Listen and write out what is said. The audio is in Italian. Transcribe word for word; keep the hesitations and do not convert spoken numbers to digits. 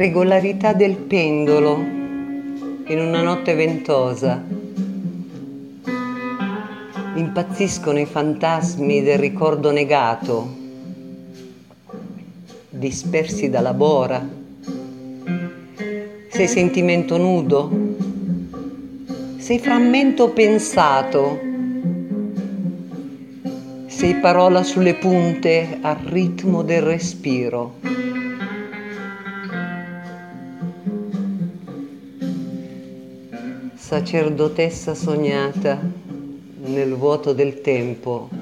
regolarità del pendolo in una notte ventosa. Impazziscono i fantasmi del ricordo negato, dispersi dalla bora. Sei sentimento nudo, sei frammento pensato, sei parola sulle punte al ritmo del respiro. Sacerdotessa sognata nel vuoto del tempo.